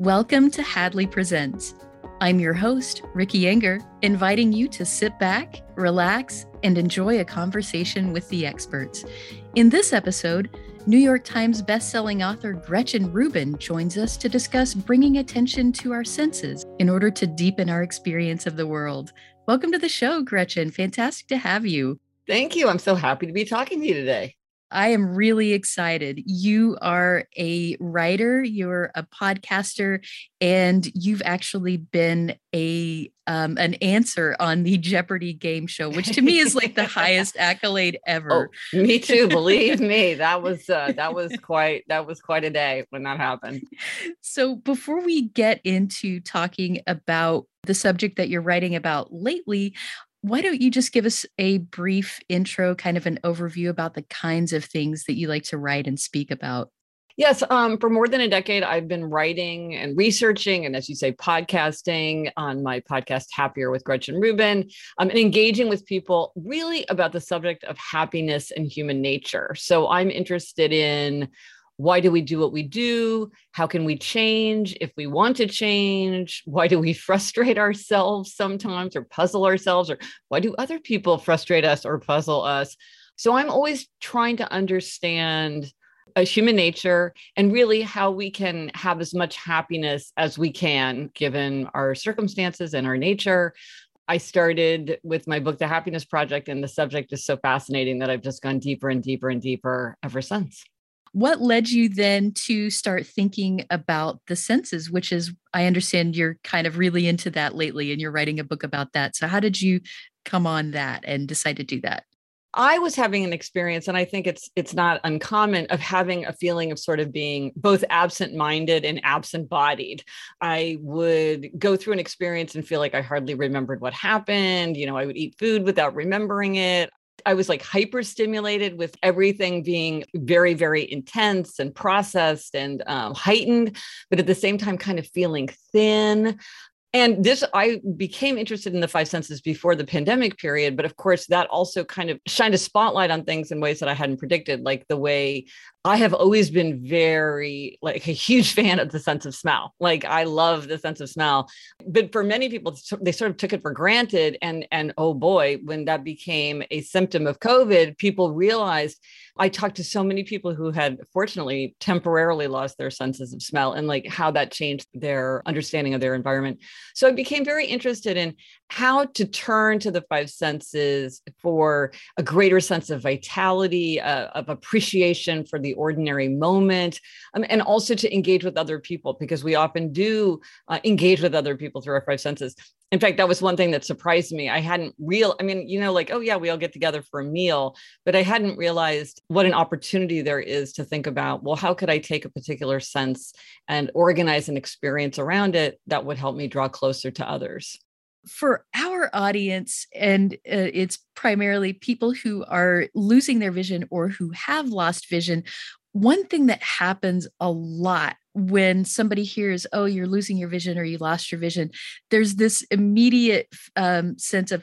Welcome to Hadley Presents. I'm your host, Ricky Enger, inviting you to sit back, relax, and enjoy a conversation with the experts. In this episode, New York Times bestselling author Gretchen Rubin joins us to discuss bringing attention to our senses in order to deepen our experience of the world. Welcome to the show, Gretchen. Fantastic to have you. Thank you. I'm so happy to be talking to you today. I am really excited. You are a writer, you're a podcaster, and you've actually been an answer on the Jeopardy game show, which to me is like the highest accolade ever. Oh, me too. Believe me, that was quite a day when that happened. So before we get into talking about the subject that you're writing about lately, why don't you just give us a brief intro, kind of an overview about the kinds of things that you like to write and speak about? Yes. For more than a decade, I've been writing and researching and, as you say, podcasting on my podcast, Happier with Gretchen Rubin, and engaging with people really about the subject of happiness and human nature. So I'm interested in why do we do what we do? How can we change if we want to change? Why do we frustrate ourselves sometimes or puzzle ourselves? Or why do other people frustrate us or puzzle us? So I'm always trying to understand human nature and really how we can have as much happiness as we can given our circumstances and our nature. I started with my book, The Happiness Project, and the subject is so fascinating that I've just gone deeper and deeper and deeper ever since. What led you then to start thinking about the senses, which is, I understand you're kind of really into that lately and you're writing a book about that. So how did you come on that and decide to do that? I was having an experience, and I think it's not uncommon, of having a feeling of sort of being both absent-minded and absent-bodied. I would go through an experience and feel like I hardly remembered what happened. You know, I would eat food without remembering it. I was like hyper-stimulated with everything being very, very intense and processed and heightened, but at the same time, kind of feeling thin. And this, I became interested in the five senses before the pandemic period, but of course, that also kind of shined a spotlight on things in ways that I hadn't predicted, like the way I have always been very, like a huge fan of the sense of smell. Like I love the sense of smell, but for many people, they sort of took it for granted. And oh boy, when that became a symptom of COVID, people realized. I talked to so many people who had fortunately temporarily lost their senses of smell and like how that changed their understanding of their environment. So I became very interested in how to turn to the five senses for a greater sense of vitality, of appreciation for the ordinary moment, and also to engage with other people, because we often do engage with other people through our five senses. In fact, that was one thing that surprised me. We all get together for a meal, but I hadn't realized what an opportunity there is to think about, well, how could I take a particular sense and organize an experience around it that would help me draw closer to others? For our audience, and it's primarily people who are losing their vision or who have lost vision, one thing that happens a lot when somebody hears, oh, you're losing your vision or you lost your vision, there's this immediate sense of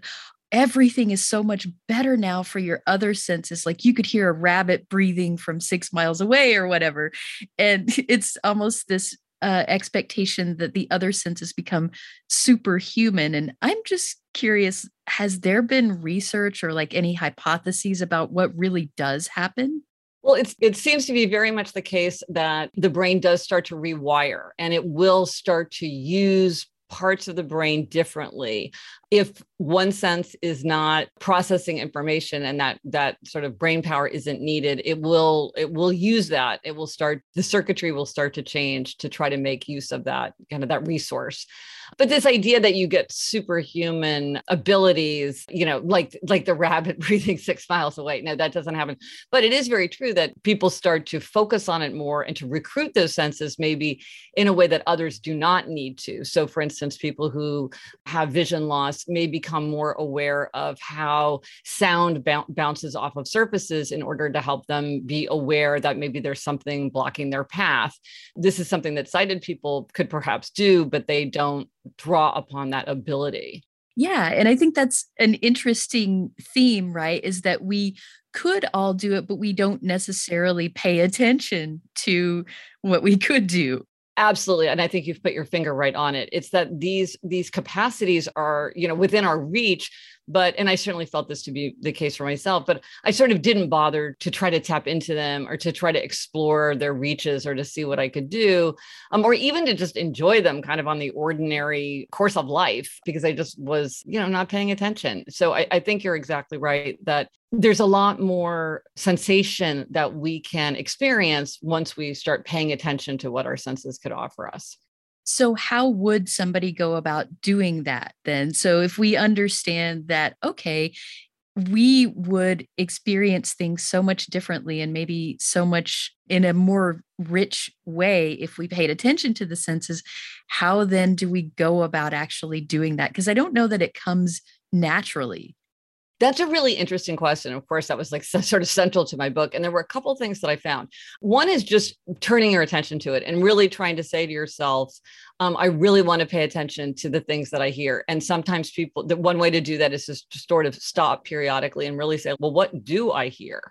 everything is so much better now for your other senses. Like you could hear a rabbit breathing from 6 miles away or whatever. And it's almost this expectation that the other senses become superhuman. And I'm just curious, has there been research or like any hypotheses about what really does happen? Well, it seems to be very much the case that the brain does start to rewire, and it will start to use parts of the brain differently if one sense is not processing information and that sort of brain power isn't needed. It will use that. It will start, the circuitry will start to change to try to make use of that kind of that resource. But this idea that you get superhuman abilities, you know, like the rabbit breathing 6 miles away, no, that doesn't happen. But it is very true that people start to focus on it more and to recruit those senses maybe in a way that others do not need to. So for instance, people who have vision loss may become more aware of how sound bounces off of surfaces in order to help them be aware that maybe there's something blocking their path. This is something that sighted people could perhaps do, but they don't draw upon that ability. Yeah. And I think that's an interesting theme, right? Is that we could all do it, but we don't necessarily pay attention to what we could do. Absolutely. And I think you've put your finger right on it. It's that these capacities are, within our reach, and I certainly felt this to be the case for myself, but I sort of didn't bother to try to tap into them or to try to explore their reaches or to see what I could do, or even to just enjoy them kind of on the ordinary course of life, because I just was, not paying attention. So I think you're exactly right that there's a lot more sensation that we can experience once we start paying attention to what our senses could offer us. So how would somebody go about doing that then? So if we understand that, okay, we would experience things so much differently and maybe so much in a more rich way if we paid attention to the senses, how then do we go about actually doing that? Because I don't know that it comes naturally. That's a really interesting question. Of course, that was sort of central to my book. And there were a couple of things that I found. One is just turning your attention to it and really trying to say to yourself, I really want to pay attention to the things that I hear. And sometimes the one way to do that is just to sort of stop periodically and really say, well, what do I hear?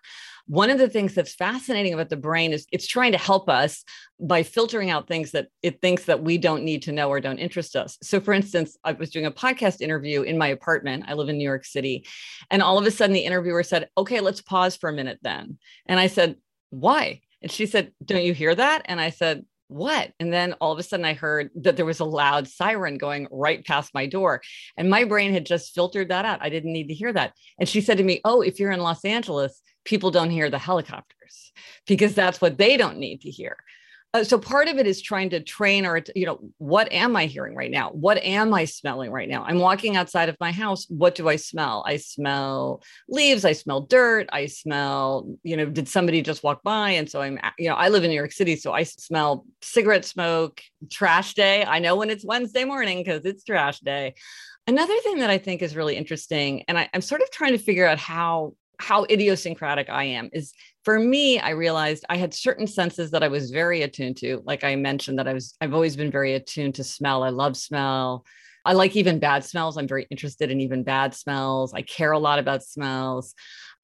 One of the things that's fascinating about the brain is it's trying to help us by filtering out things that it thinks that we don't need to know or don't interest us. So for instance, I was doing a podcast interview in my apartment. I live in New York City. And all of a sudden the interviewer said, okay, let's pause for a minute then. And I said, why? And she said, don't you hear that? And I said, what? And then all of a sudden I heard that there was a loud siren going right past my door. And my brain had just filtered that out. I didn't need to hear that. And she said to me, oh, if you're in Los Angeles, people don't hear the helicopters because that's what they don't need to hear. So part of it is trying to train our, what am I hearing right now? What am I smelling right now? I'm walking outside of my house. What do I smell? I smell leaves. I smell dirt. I smell, did somebody just walk by? And so I'm, I live in New York City, so I smell cigarette smoke, trash day. I know when it's Wednesday morning because it's trash day. Another thing that I think is really interesting, and I'm sort of trying to figure out how idiosyncratic I am, is for me, I realized I had certain senses that I was very attuned to. Like I mentioned that I've always been very attuned to smell. I love smell. I like even bad smells. I'm very interested in even bad smells. I care a lot about smells.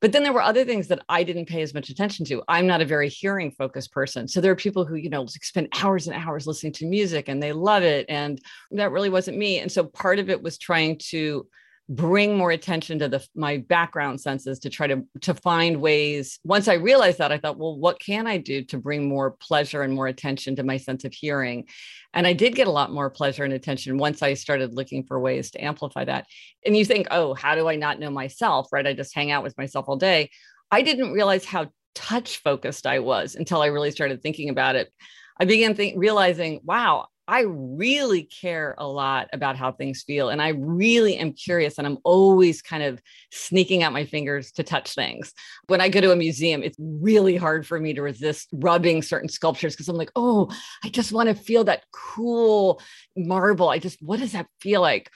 But then there were other things that I didn't pay as much attention to. I'm not a very hearing focused person. So there are people who, spend hours and hours listening to music and they love it. And that really wasn't me. And so part of it was trying to bring more attention to my background senses to try to find ways. Once I realized that, I thought, well, what can I do to bring more pleasure and more attention to my sense of hearing? And I did get a lot more pleasure and attention once I started looking for ways to amplify that. And you think, oh, how do I not know myself, right? I just hang out with myself all day. I didn't realize how touch focused I was until I really started thinking about it. I began realizing, wow, I really care a lot about how things feel. And I really am curious. And I'm always kind of sneaking out my fingers to touch things. When I go to a museum, it's really hard for me to resist rubbing certain sculptures because I'm like, oh, I just want to feel that cool marble. What does that feel like?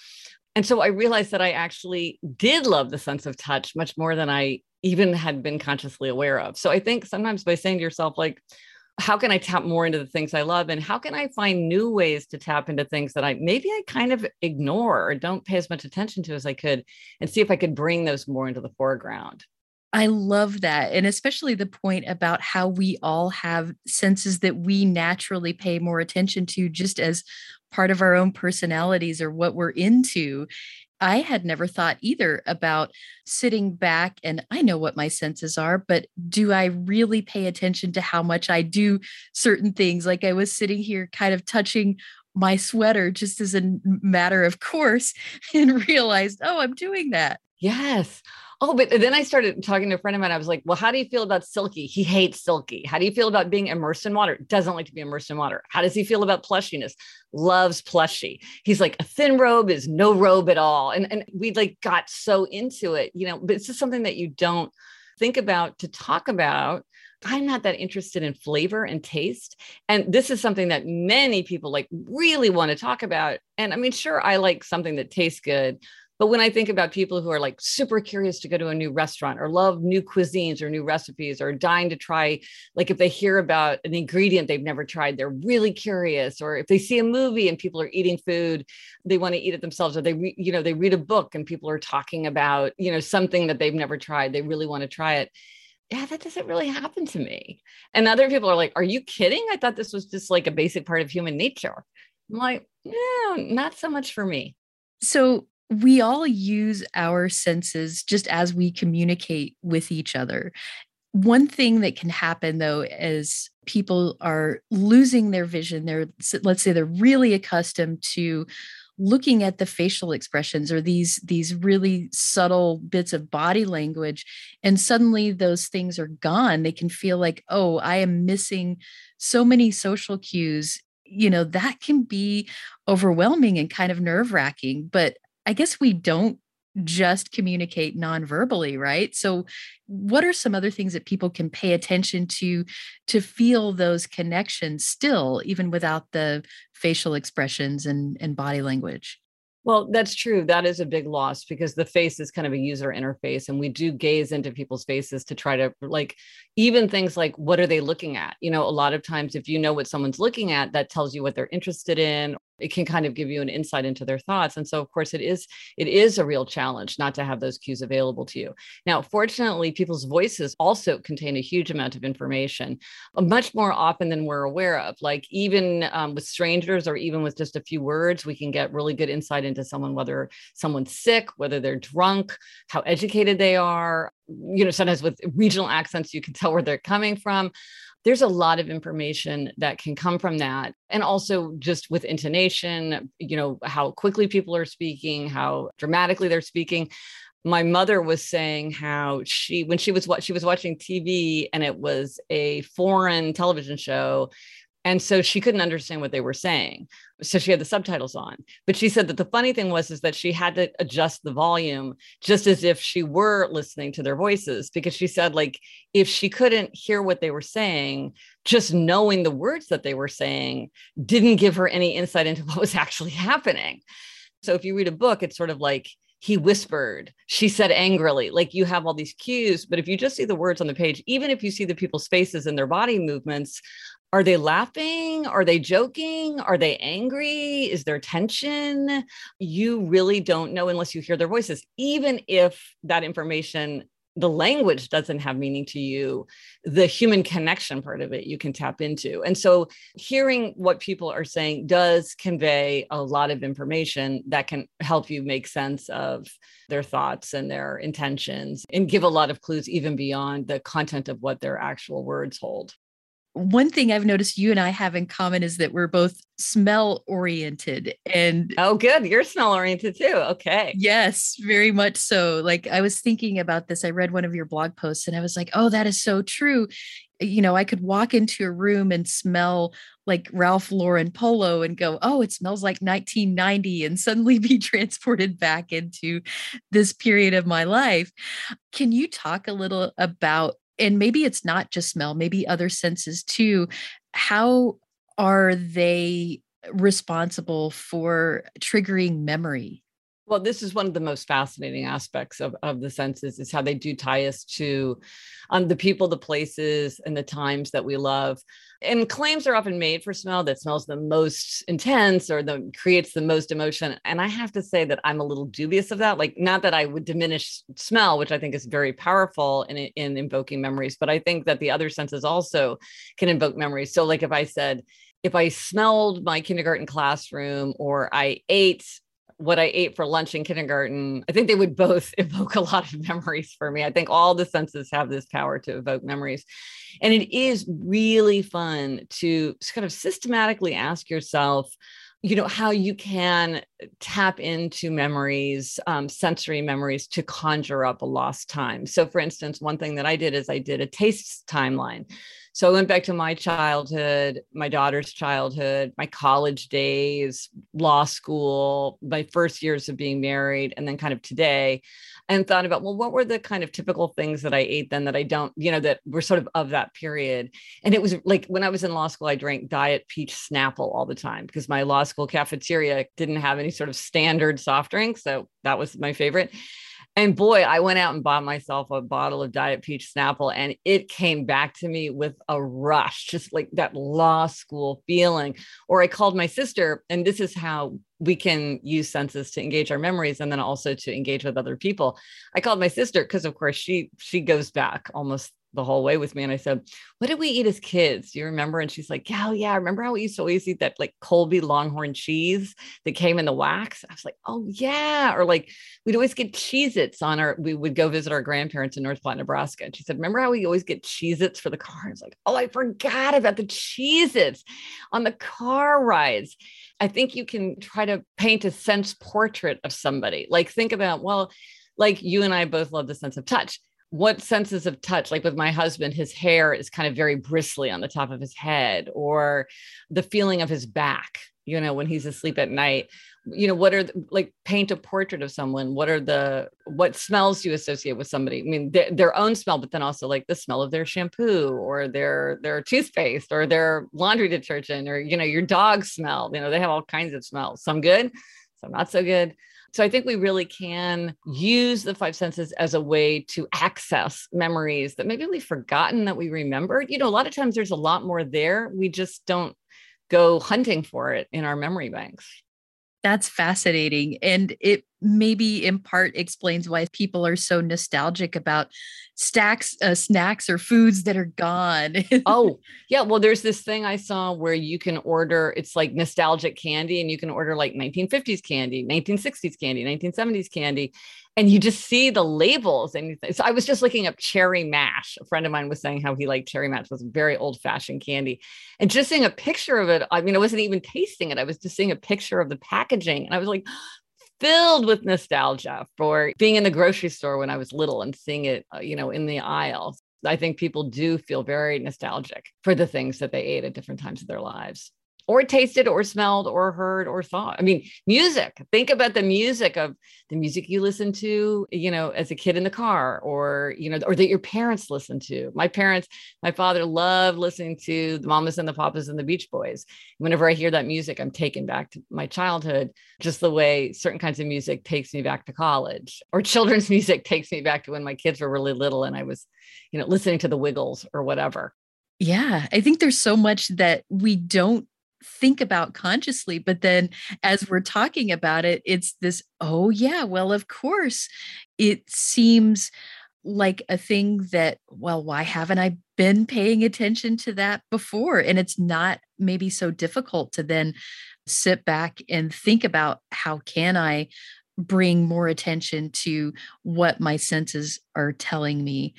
And so I realized that I actually did love the sense of touch much more than I even had been consciously aware of. So I think sometimes by saying to yourself, how can I tap more into the things I love? And how can I find new ways to tap into things that I kind of ignore or don't pay as much attention to as I could, and see if I could bring those more into the foreground. I love that. And especially the point about how we all have senses that we naturally pay more attention to just as part of our own personalities or what we're into. I had never thought either about sitting back and I know what my senses are, but do I really pay attention to how much I do certain things? Like I was sitting here kind of touching my sweater just as a matter of course and realized, oh, I'm doing that. Yes. Oh, but then I started talking to a friend of mine. I was like, well, how do you feel about silky? He hates silky. How do you feel about being immersed in water? Doesn't like to be immersed in water. How does he feel about plushiness? Loves plushy. He's like, a thin robe is no robe at all. And we got so into it, but it's just something that you don't think about to talk about. I'm not that interested in flavor and taste. And this is something that many people really want to talk about. And I mean, sure, I like something that tastes good, but when I think about people who are super curious to go to a new restaurant or love new cuisines or new recipes or dying to try, if they hear about an ingredient they've never tried, they're really curious. Or if they see a movie and people are eating food, they want to eat it themselves. Or they read a book and people are talking about, something that they've never tried. They really want to try it. yeah, that doesn't really happen to me. And other people are like, are you kidding? I thought this was just like a basic part of human nature. I'm like, no, not so much for me. So we all use our senses just as we communicate with each other. One thing that can happen, though, is people are losing their vision. Let's say they're really accustomed to looking at the facial expressions or these really subtle bits of body language, and suddenly those things are gone. They can feel like, oh, I am missing so many social cues. You know, that can be overwhelming and kind of nerve-wracking, but I guess we don't just communicate non-verbally, right? So what are some other things that people can pay attention to feel those connections still, even without the facial expressions and body language? Well, that's true. That is a big loss because the face is kind of a user interface, and we do gaze into people's faces to try to, like, even things like, what are they looking at? You know, a lot of times if you know what someone's looking at, that tells you what they're interested in. It can kind of give you an insight into their thoughts. And so, of course, it is a real challenge not to have those cues available to you. Now, fortunately, people's voices also contain a huge amount of information, much more often than we're aware of. Like even with strangers or even with just a few words, we can get really good insight into someone, whether someone's sick, whether they're drunk, how educated they are. You know, sometimes with regional accents, you can tell where they're coming from. There's a lot of information that can come from that. And also just with intonation, you know, how quickly people are speaking, how dramatically they're speaking. My mother was saying how when she was watching TV, and it was a foreign television show, and so she couldn't understand what they were saying. So she had the subtitles on. But she said that the funny thing was that she had to adjust the volume just as if she were listening to their voices, because she said, like, if she couldn't hear what they were saying, just knowing the words that they were saying didn't give her any insight into what was actually happening. So if you read a book, it's sort of like, he whispered, she said angrily, like you have all these cues, but if you just see the words on the page, even if you see the people's faces and their body movements, are they laughing? Are they joking? Are they angry? Is there tension? You really don't know unless you hear their voices, even if that information, the language doesn't have meaning to you, the human connection part of it you can tap into. And so hearing what people are saying does convey a lot of information that can help you make sense of their thoughts and their intentions and give a lot of clues even beyond the content of what their actual words hold. One thing I've noticed you and I have in common is that we're both smell oriented. And oh, good. You're smell oriented too. Okay. Yes, very much so. Like I was thinking about this. I read one of your blog posts and I was like, oh, that is so true. You know, I could walk into a room and smell like Ralph Lauren Polo and go, oh, it smells like 1990, and suddenly be transported back into this period of my life. Can you talk a little about, and maybe it's not just smell, maybe other senses too, how are they responsible for triggering memory? Well, this is one of the most fascinating aspects of the senses, is how they do tie us to the people, the places, and the times that we love. And claims are often made for smell that smells the most intense or the creates the most emotion. And I have to say that I'm a little dubious of that. Like, not that I would diminish smell, which I think is very powerful in invoking memories, but I think that the other senses also can invoke memories. So like if I smelled my kindergarten classroom, or I ate what I ate for lunch in kindergarten, I think they would both evoke a lot of memories for me. I think all the senses have this power to evoke memories. And it is really fun to kind of systematically ask yourself, you know, how you can tap into memories, sensory memories, to conjure up a lost time. So for instance, one thing that I did is I did a taste timeline. So I went back to my childhood, my daughter's childhood, my college days, law school, my first years of being married, and then kind of today, and thought about, well, what were the kind of typical things that I ate then that I don't, you know, that were sort of that period. And it was like when I was in law school, I drank Diet Peach Snapple all the time because my law school cafeteria didn't have any sort of standard soft drink. So that was my favorite. And boy, I went out and bought myself a bottle of Diet Peach Snapple, and it came back to me with a rush, just like that law school feeling. Or I called my sister, and this is how we can use senses to engage our memories and then also to engage with other people. I called my sister because, of course, she goes back almost the whole way with me. And I said, what did we eat as kids? Do you remember? And she's like, oh yeah, I remember how we used to always eat that like Colby Longhorn cheese that came in the wax. I was like, oh yeah. Or like we'd always get Cheez-Its on our, we would go visit our grandparents in North Platte, Nebraska. And she said, remember how we always get Cheez-Its for the car? I was like, oh, I forgot about the Cheez-Its on the car rides. I think you can try to paint a sense portrait of somebody. Like think about, well, like you and I both love the sense of touch. What senses of touch, like with my husband, his hair is kind of very bristly on the top of his head, or the feeling of his back, you know, when he's asleep at night, you know, what are like paint a portrait of someone. What are the, what smells you associate with somebody? I mean, their own smell, but then also like the smell of their shampoo or their toothpaste or their laundry detergent, or, you know, your dog's smell, you know, they have all kinds of smells, some good, some not so good. So I think we really can use the five senses as a way to access memories that maybe we've forgotten that we remembered. You know, a lot of times there's a lot more there. We just don't go hunting for it in our memory banks. That's fascinating. And it maybe in part explains why people are so nostalgic about snacks or foods that are gone. Oh, yeah. Well, there's this thing I saw where you can order, it's like nostalgic candy, and you can order like 1950s candy, 1960s candy, 1970s candy. And you just see the labels. And so I was just looking up cherry mash. A friend of mine was saying how he liked cherry mash. It was very old fashioned candy. And just seeing a picture of it, I mean, I wasn't even tasting it. I was just seeing a picture of the packaging. And I was like filled with nostalgia for being in the grocery store when I was little and seeing it, you know, in the aisles. I think people do feel very nostalgic for the things that they ate at different times of their lives, or tasted or smelled or heard or thought. I mean, music, think about the music you listen to, you know, as a kid in the car, or, you know, or that your parents listened to. My father loved listening to the Mamas and the Papas and the Beach Boys. Whenever I hear that music, I'm taken back to my childhood, just the way certain kinds of music takes me back to college, or children's music takes me back to when my kids were really little and I was, you know, listening to the Wiggles or whatever. Yeah. I think there's so much that we don't think about consciously, but then as we're talking about it, it's this, oh yeah, well, of course, it seems like a thing that, well, why haven't I been paying attention to that before? And it's not maybe so difficult to then sit back and think about how can I bring more attention to what my senses are telling me.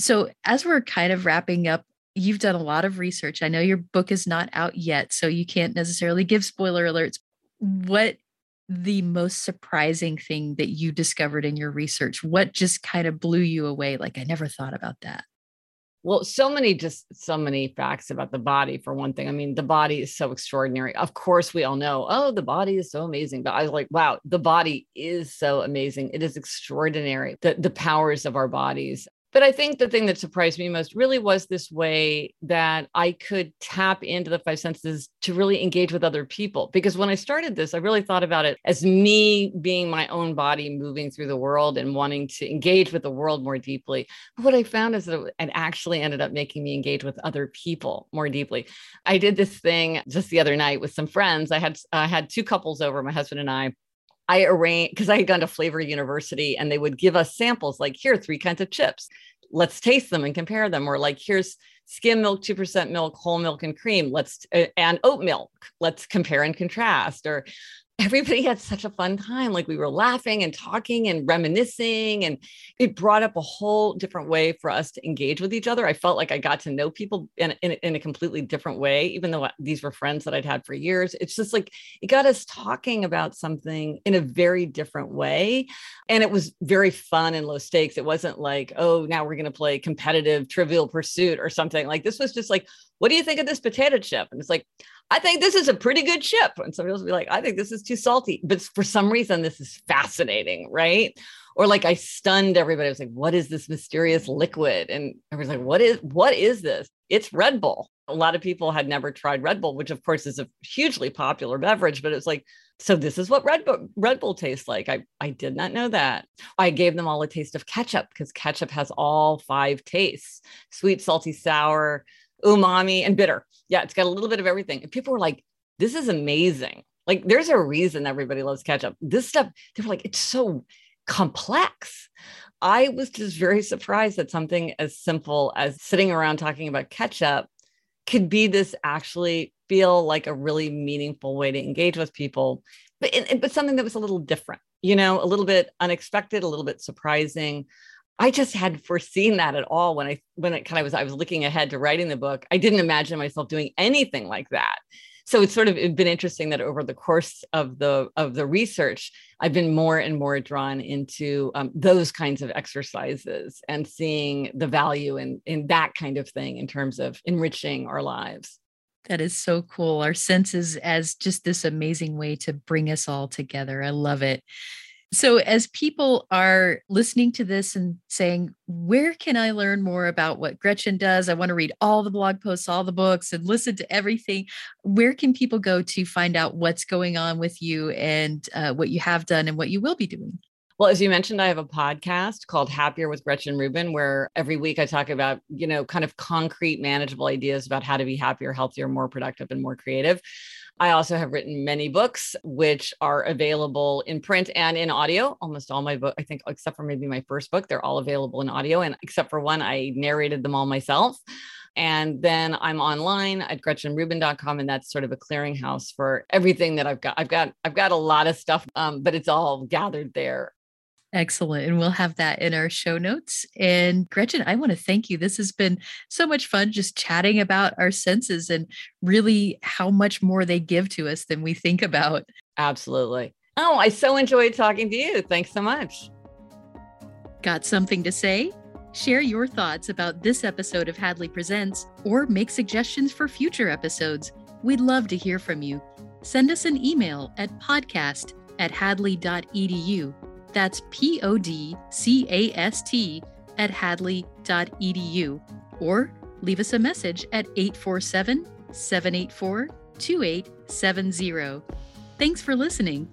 So as we're kind of wrapping up, you've done a lot of research. I know your book is not out yet, so you can't necessarily give spoiler alerts. What the most surprising thing that you discovered in your research? What just kind of blew you away? Like, I never thought about that. Well, so many facts about the body, for one thing. I mean, the body is so extraordinary. Of course, we all know, oh, the body is so amazing. But I was like, wow, the body is so amazing. It is extraordinary, the powers of our bodies. But I think the thing that surprised me most really was this way that I could tap into the five senses to really engage with other people. Because when I started this, I really thought about it as me being my own body moving through the world and wanting to engage with the world more deeply. But what I found is that it actually ended up making me engage with other people more deeply. I did this thing just the other night with some friends. I had two couples over, my husband and I arranged, because I had gone to Flavor University and they would give us samples like, here are three kinds of chips. Let's taste them and compare them. Or like, here's skim milk, 2% milk, whole milk and cream. And oat milk. Let's compare and contrast. Or everybody had such a fun time. Like, we were laughing and talking and reminiscing. And it brought up a whole different way for us to engage with each other. I felt like I got to know people in a completely different way, even though these were friends that I'd had for years. It's just like, it got us talking about something in a very different way. And it was very fun and low stakes. It wasn't like, oh, now we're going to play competitive Trivial Pursuit or something. Like, this was just like, what do you think of this potato chip? And it's like, I think this is a pretty good chip. And somebody else will be like, I think this is too salty. But for some reason, this is fascinating, right? Or like, I stunned everybody. I was like, what is this mysterious liquid? And everybody's like, what is this? It's Red Bull. A lot of people had never tried Red Bull, which of course is a hugely popular beverage, but it's like, so this is what Red Bull tastes like. I did not know that. I gave them all a taste of ketchup, because ketchup has all five tastes: sweet, salty, sour, umami, and bitter. Yeah, it's got a little bit of everything. And people were like, this is amazing. Like, there's a reason everybody loves ketchup. This stuff, they were like, it's so complex. I was just very surprised that something as simple as sitting around talking about ketchup could be this actually feel like a really meaningful way to engage with people, but something that was a little different, you know, a little bit unexpected, a little bit surprising. I just hadn't foreseen that at all when I was looking ahead to writing the book. I didn't imagine myself doing anything like that. So it's sort of been interesting that over the course of the research, I've been more and more drawn into those kinds of exercises and seeing the value in that kind of thing in terms of enriching our lives. That is so cool. Our senses as just this amazing way to bring us all together. I love it. So as people are listening to this and saying, where can I learn more about what Gretchen does? I want to read all the blog posts, all the books, and listen to everything. Where can people go to find out what's going on with you and what you have done and what you will be doing? Well, as you mentioned, I have a podcast called Happier with Gretchen Rubin, where every week I talk about, you know, kind of concrete, manageable ideas about how to be happier, healthier, more productive, and more creative. I also have written many books, which are available in print and in audio. Almost all my books, I think, except for maybe my first book, they're all available in audio. And except for one, I narrated them all myself. And then I'm online at GretchenRubin.com. And that's sort of a clearinghouse for everything that I've got. I've got a lot of stuff, but it's all gathered there. Excellent. And we'll have that in our show notes. And Gretchen, I want to thank you. This has been so much fun just chatting about our senses and really how much more they give to us than we think about. Absolutely. Oh, I so enjoyed talking to you. Thanks so much. Got something to say? Share your thoughts about this episode of Hadley Presents or make suggestions for future episodes. We'd love to hear from you. Send us an email at podcast@hadley.edu. That's podcast@hadley.edu, or leave us a message at 847-784-2870. Thanks for listening.